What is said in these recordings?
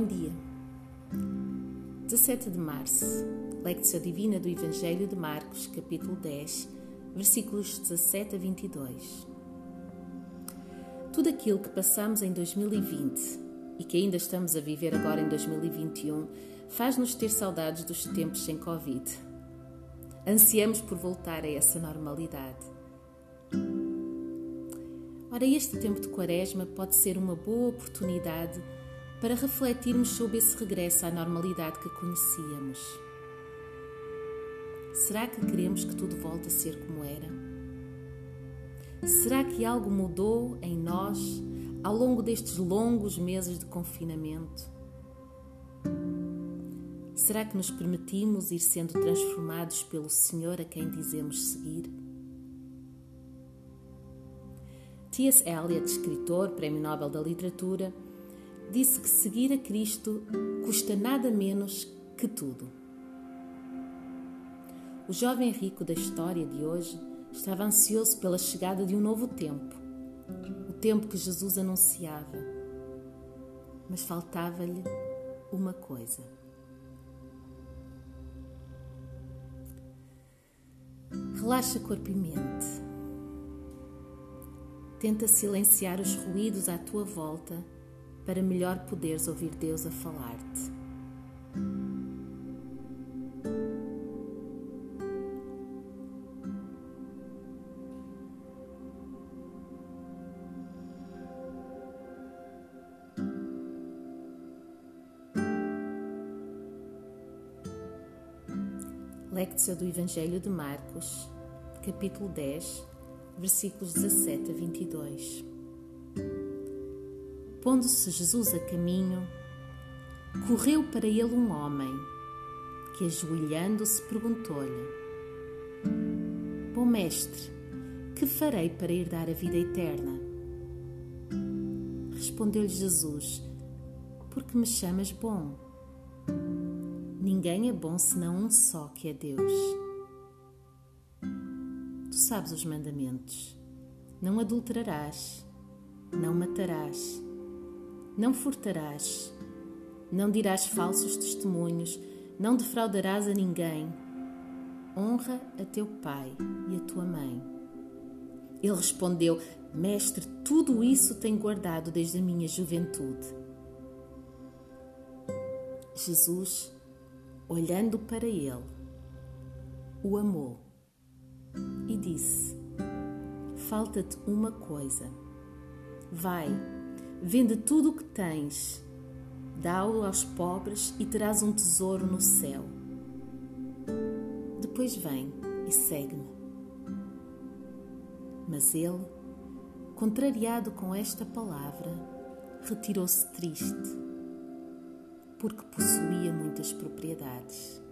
Bom dia. 17 de março, Lectio Divina do Evangelho de Marcos, capítulo 10, versículos 17 a 22. Tudo aquilo que passamos em 2020 e que ainda estamos a viver agora em 2021 faz-nos ter saudades dos tempos sem Covid. Ansiamos por voltar a essa normalidade. Ora, este tempo de Quaresma pode ser uma boa oportunidade para refletirmos sobre esse regresso à normalidade que conhecíamos. Será que queremos que tudo volte a ser como era? Será que algo mudou em nós ao longo destes longos meses de confinamento? Será que nos permitimos ir sendo transformados pelo Senhor a quem dizemos seguir? T.S. Eliot, escritor, Prémio Nobel da Literatura, disse que seguir a Cristo custa nada menos que tudo. O jovem rico da história de hoje estava ansioso pela chegada de um novo tempo, o tempo que Jesus anunciava, mas faltava-lhe uma coisa. Relaxa corpo e mente. Tenta silenciar os ruídos à tua volta para melhor poderes ouvir Deus a falar-te. Lectio do Evangelho de Marcos, capítulo 10, versículos 17 a 22. Pondo-se Jesus a caminho, correu para ele um homem, que ajoelhando-se perguntou-lhe: Bom mestre, que farei para herdar a vida eterna? Respondeu-lhe Jesus: Por que me chamas bom? Ninguém é bom senão um só, que é Deus. Tu sabes os mandamentos: Não adulterarás, não matarás, não furtarás, não dirás falsos testemunhos, não defraudarás a ninguém. Honra a teu pai e a tua mãe. Ele respondeu: Mestre, tudo isso tenho guardado desde a minha juventude. Jesus, olhando para ele, o amou e disse: Falta-te uma coisa. Vai, vende tudo o que tens, dá-o aos pobres e terás um tesouro no céu. Depois vem e segue-me. Mas ele, contrariado com esta palavra, retirou-se triste, porque possuía muitas propriedades.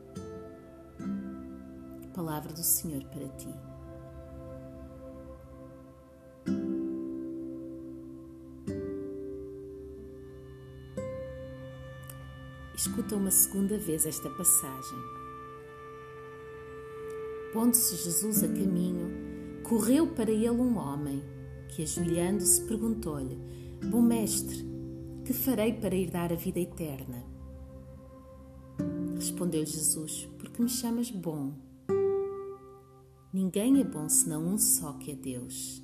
Palavra do Senhor para ti. Escuta uma segunda vez esta passagem. Pondo-se Jesus a caminho, correu para ele um homem, que ajoelhando-se perguntou-lhe: Bom mestre, que farei para herdar a vida eterna? Respondeu Jesus: Por que me chamas bom? Ninguém é bom senão um só, que é Deus.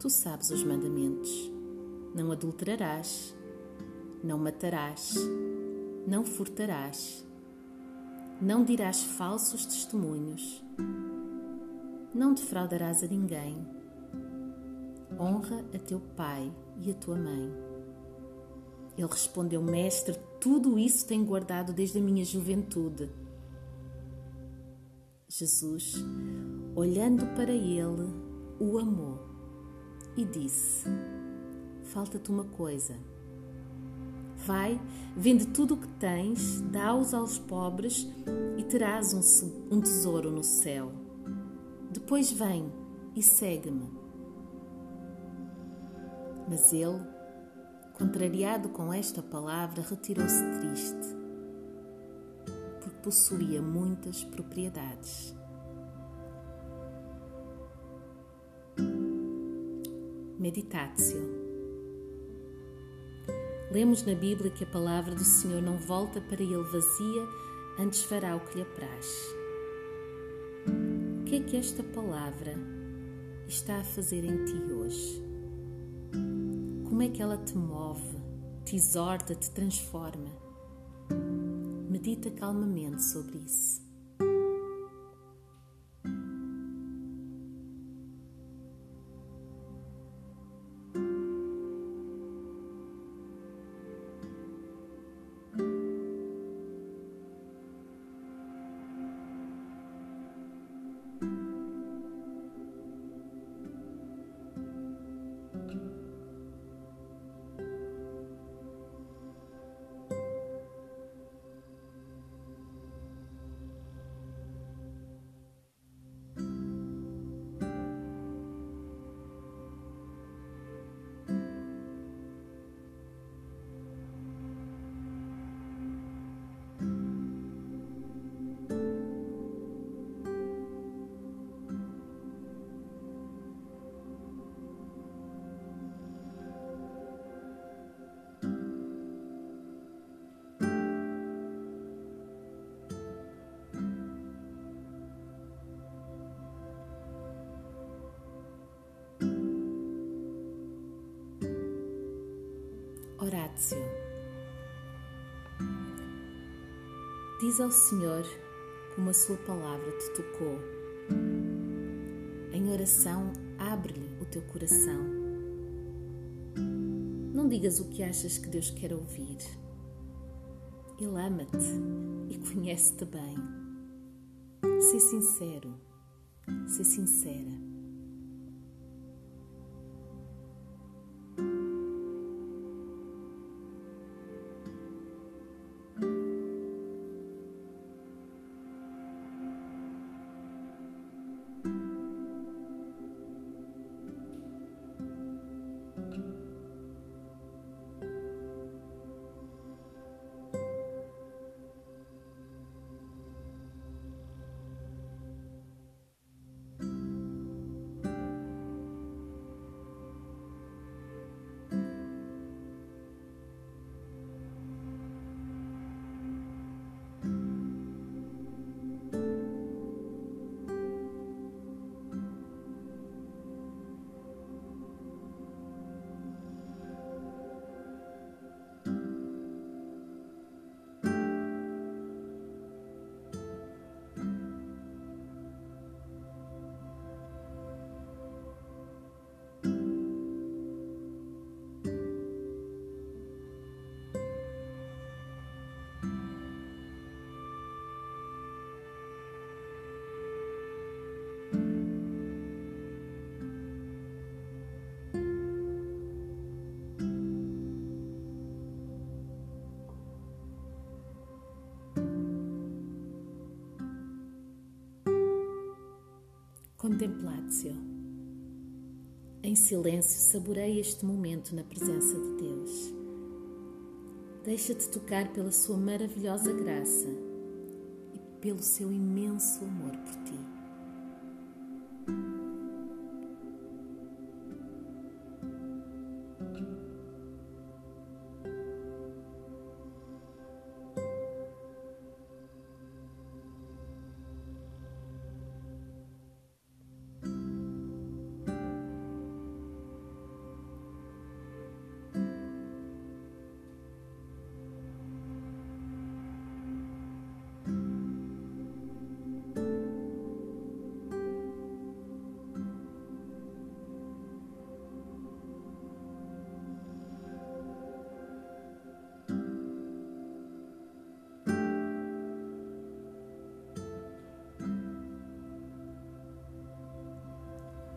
Tu sabes os mandamentos: Não adulterarás, não matarás, não furtarás, não dirás falsos testemunhos, não defraudarás a ninguém, honra a teu pai e a tua mãe. Ele respondeu: Mestre, tudo isso tenho guardado desde a minha juventude. Jesus, olhando para ele, o amou e disse: Falta-te uma coisa. Vai, vende tudo o que tens, dá-os aos pobres e terás um tesouro no céu. Depois vem e segue-me. Mas ele, contrariado com esta palavra, retirou-se triste, porque possuía muitas propriedades. Meditatio. Lemos na Bíblia que a palavra do Senhor não volta para ele vazia, antes fará o que lhe apraz. O que é que esta palavra está a fazer em ti hoje? Como é que ela te move, te exorta, te transforma? Medita calmamente sobre isso. Oratio. Diz ao Senhor como a sua palavra te tocou. Em oração, abre-lhe o teu coração. Não digas o que achas que Deus quer ouvir. Ele ama-te e conhece-te bem. Sê sincero, sê sincera. Contemplatio. Em silêncio, saboreia este momento na presença de Deus. Deixa-te tocar pela sua maravilhosa graça e pelo seu imenso amor por ti.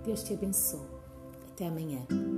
Deus te abençoe. Até amanhã.